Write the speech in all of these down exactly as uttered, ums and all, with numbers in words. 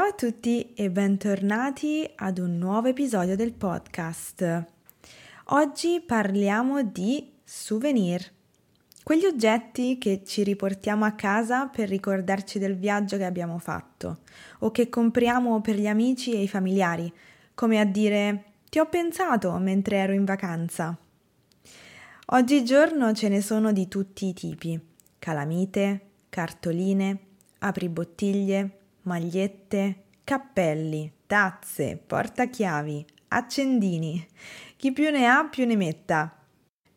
Ciao a tutti e bentornati ad un nuovo episodio del podcast. Oggi parliamo di souvenir, quegli oggetti che ci riportiamo a casa per ricordarci del viaggio che abbiamo fatto o che compriamo per gli amici e i familiari, come a dire ti ho pensato mentre ero in vacanza. Oggigiorno ce ne sono di tutti i tipi: calamite, cartoline, apribottiglie, magliette, cappelli, tazze, portachiavi, accendini. Chi più ne ha più ne metta.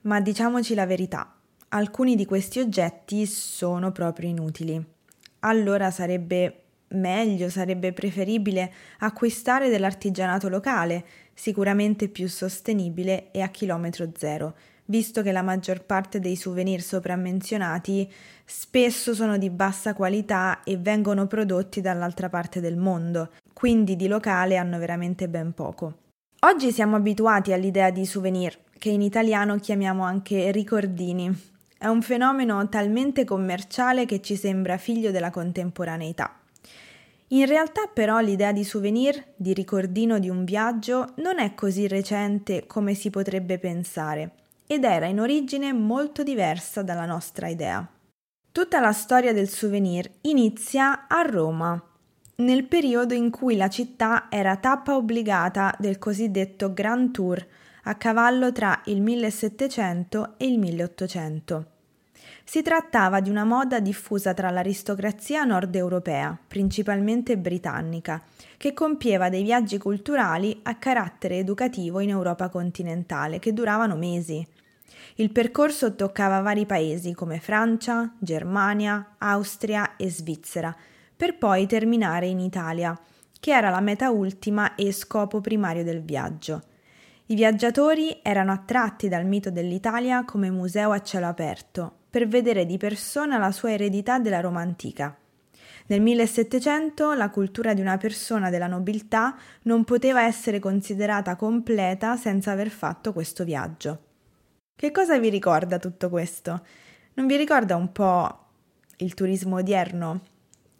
Ma diciamoci la verità, alcuni di questi oggetti sono proprio inutili. Allora sarebbe meglio, sarebbe preferibile acquistare dell'artigianato locale, sicuramente più sostenibile e a chilometro zero, visto che la maggior parte dei souvenir sopramenzionati spesso sono di bassa qualità e vengono prodotti dall'altra parte del mondo, quindi di locale hanno veramente ben poco. Oggi siamo abituati all'idea di souvenir, che in italiano chiamiamo anche ricordini. È un fenomeno talmente commerciale che ci sembra figlio della contemporaneità. In realtà però l'idea di souvenir, di ricordino di un viaggio, non è così recente come si potrebbe pensare, ed era in origine molto diversa dalla nostra idea. Tutta la storia del souvenir inizia a Roma, nel periodo in cui la città era tappa obbligata del cosiddetto Grand Tour, a cavallo tra il millesettecento e il milleottocento. Si trattava di una moda diffusa tra l'aristocrazia nord-europea, principalmente britannica, che compieva dei viaggi culturali a carattere educativo in Europa continentale, che duravano mesi. Il percorso toccava vari paesi come Francia, Germania, Austria e Svizzera, per poi terminare in Italia, che era la meta ultima e scopo primario del viaggio. I viaggiatori erano attratti dal mito dell'Italia come museo a cielo aperto, per vedere di persona la sua eredità della Roma antica. Nel millesettecento la cultura di una persona della nobiltà non poteva essere considerata completa senza aver fatto questo viaggio. Che cosa vi ricorda tutto questo? Non vi ricorda un po' il turismo odierno?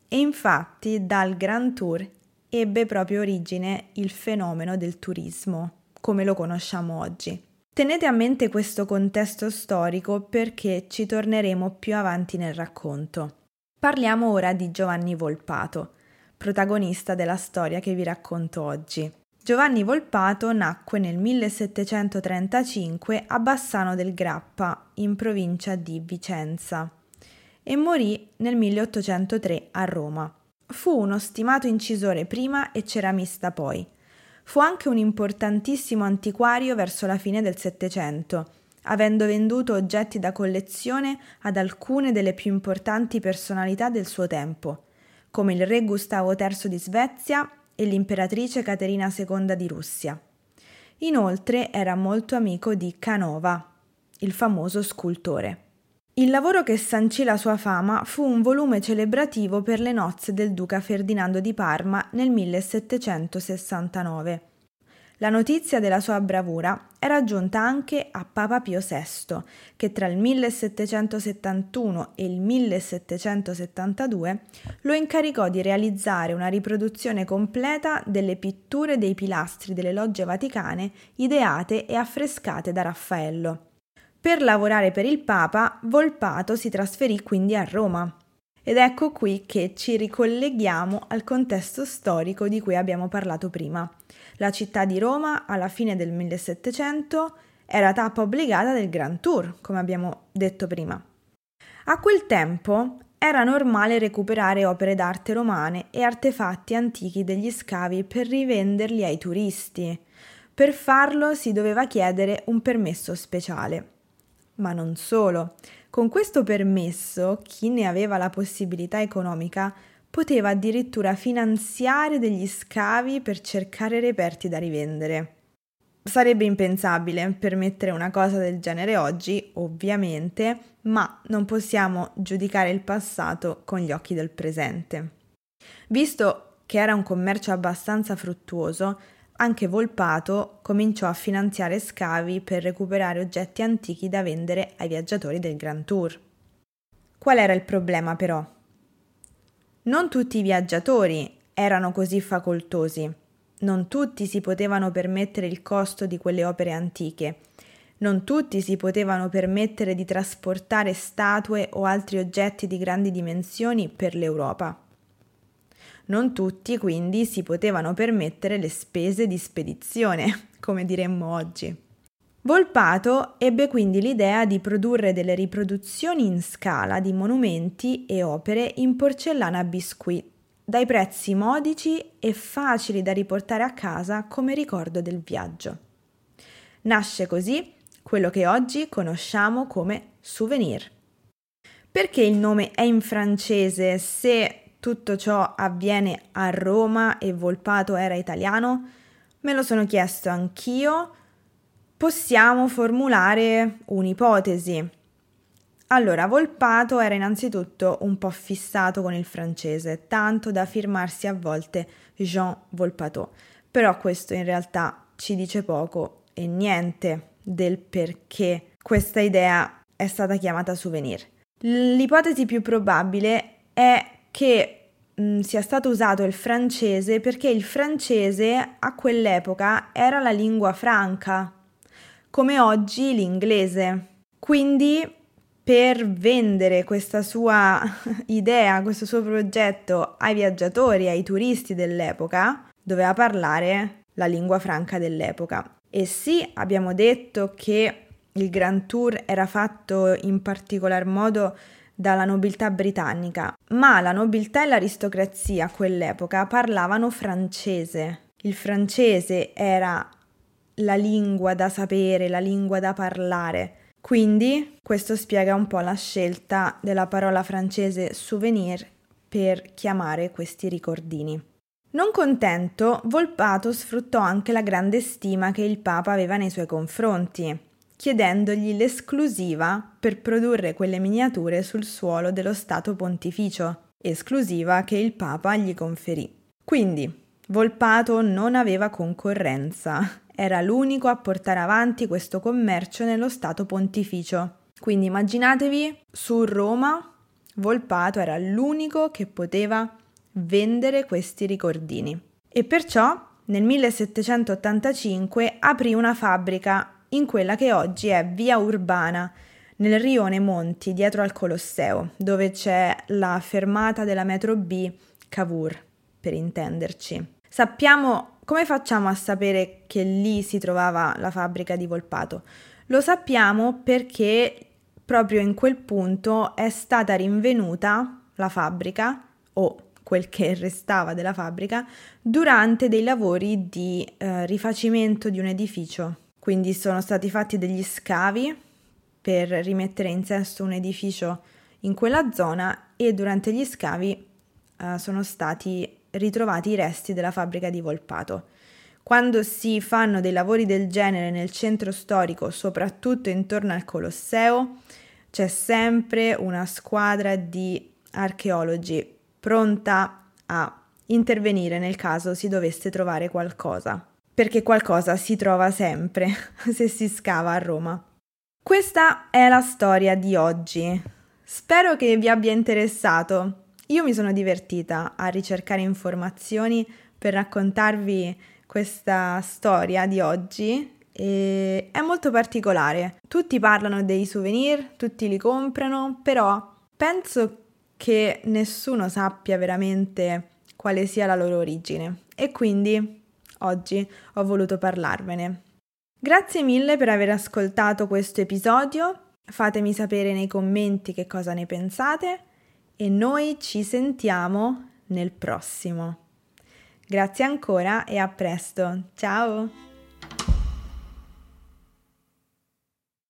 E infatti dal Grand Tour ebbe proprio origine il fenomeno del turismo, come lo conosciamo oggi. Tenete a mente questo contesto storico perché ci torneremo più avanti nel racconto. Parliamo ora di Giovanni Volpato, protagonista della storia che vi racconto oggi. Giovanni Volpato nacque nel millesettecentotrentacinque a Bassano del Grappa, in provincia di Vicenza, e morì nel milleottocentotre a Roma. Fu uno stimato incisore prima e ceramista poi. Fu anche un importantissimo antiquario verso la fine del Settecento, avendo venduto oggetti da collezione ad alcune delle più importanti personalità del suo tempo, come il re Gustavo terzo di Svezia e l'imperatrice Caterina seconda di Russia. Inoltre era molto amico di Canova, il famoso scultore. Il lavoro che sancì la sua fama fu un volume celebrativo per le nozze del duca Ferdinando di Parma nel millesettecentosessantanove. La notizia della sua bravura era giunta anche a Papa Pio sesto, che tra il millesettecentosettantuno e il millesettecentosettantadue lo incaricò di realizzare una riproduzione completa delle pitture dei pilastri delle Logge Vaticane ideate e affrescate da Raffaello. Per lavorare per il Papa, Volpato si trasferì quindi a Roma. Ed ecco qui che ci ricolleghiamo al contesto storico di cui abbiamo parlato prima. La città di Roma, alla fine del millesettecento, era tappa obbligata del Grand Tour, come abbiamo detto prima. A quel tempo era normale recuperare opere d'arte romane e artefatti antichi degli scavi per rivenderli ai turisti. Per farlo si doveva chiedere un permesso speciale. Ma non solo. Con questo permesso, chi ne aveva la possibilità economica poteva addirittura finanziare degli scavi per cercare reperti da rivendere. Sarebbe impensabile permettere una cosa del genere oggi, ovviamente, ma non possiamo giudicare il passato con gli occhi del presente. Visto che era un commercio abbastanza fruttuoso, anche Volpato cominciò a finanziare scavi per recuperare oggetti antichi da vendere ai viaggiatori del Grand Tour. Qual era il problema però? Non tutti i viaggiatori erano così facoltosi. Non tutti si potevano permettere il costo di quelle opere antiche. Non tutti si potevano permettere di trasportare statue o altri oggetti di grandi dimensioni per l'Europa. Non tutti, quindi, si potevano permettere le spese di spedizione, come diremmo oggi. Volpato ebbe quindi l'idea di produrre delle riproduzioni in scala di monumenti e opere in porcellana biscuit, dai prezzi modici e facili da riportare a casa come ricordo del viaggio. Nasce così quello che oggi conosciamo come souvenir. Perché il nome è in francese se tutto ciò avviene a Roma e Volpato era italiano? Me lo sono chiesto anch'io. Possiamo formulare un'ipotesi. Allora, Volpato era innanzitutto un po' fissato con il francese, tanto da firmarsi a volte Jean Volpato, però questo in realtà ci dice poco e niente del perché questa idea è stata chiamata souvenir. L'ipotesi più probabile è che sia stato usato il francese perché il francese a quell'epoca era la lingua franca, come oggi l'inglese. Quindi, per vendere questa sua idea, questo suo progetto ai viaggiatori, ai turisti dell'epoca, doveva parlare la lingua franca dell'epoca. E sì, abbiamo detto che il Grand Tour era fatto in particolar modo dalla nobiltà britannica, ma la nobiltà e l'aristocrazia a quell'epoca parlavano francese. Il francese era la lingua da sapere, la lingua da parlare. Quindi questo spiega un po' la scelta della parola francese souvenir per chiamare questi ricordini. Non contento, Volpato sfruttò anche la grande stima che il Papa aveva nei suoi confronti, chiedendogli l'esclusiva per produrre quelle miniature sul suolo dello Stato Pontificio, esclusiva che il Papa gli conferì. Quindi Volpato non aveva concorrenza. Era l'unico a portare avanti questo commercio nello Stato Pontificio. Quindi immaginatevi, su Roma, Volpato era l'unico che poteva vendere questi ricordini. E perciò nel millesettecentottantacinque aprì una fabbrica in quella che oggi è Via Urbana, nel rione Monti, dietro al Colosseo, dove c'è la fermata della metro B Cavour, per intenderci. Sappiamo come facciamo a sapere che lì si trovava la fabbrica di Volpato? Lo sappiamo perché proprio in quel punto è stata rinvenuta la fabbrica, o quel che restava della fabbrica, durante dei lavori di eh, rifacimento di un edificio. Quindi sono stati fatti degli scavi per rimettere in sesto un edificio in quella zona e durante gli scavi eh, sono stati ritrovati i resti della fabbrica di Volpato. Quando si fanno dei lavori del genere nel centro storico, soprattutto intorno al Colosseo, c'è sempre una squadra di archeologi pronta a intervenire nel caso si dovesse trovare qualcosa, perché qualcosa si trova sempre se si scava a Roma. Questa è la storia di oggi. Spero che vi abbia interessato. Io mi sono divertita a ricercare informazioni per raccontarvi questa storia di oggi e è molto particolare. Tutti parlano dei souvenir, tutti li comprano, però penso che nessuno sappia veramente quale sia la loro origine e quindi oggi ho voluto parlarvene. Grazie mille per aver ascoltato questo episodio, fatemi sapere nei commenti che cosa ne pensate. E noi ci sentiamo nel prossimo. Grazie ancora e a presto. Ciao!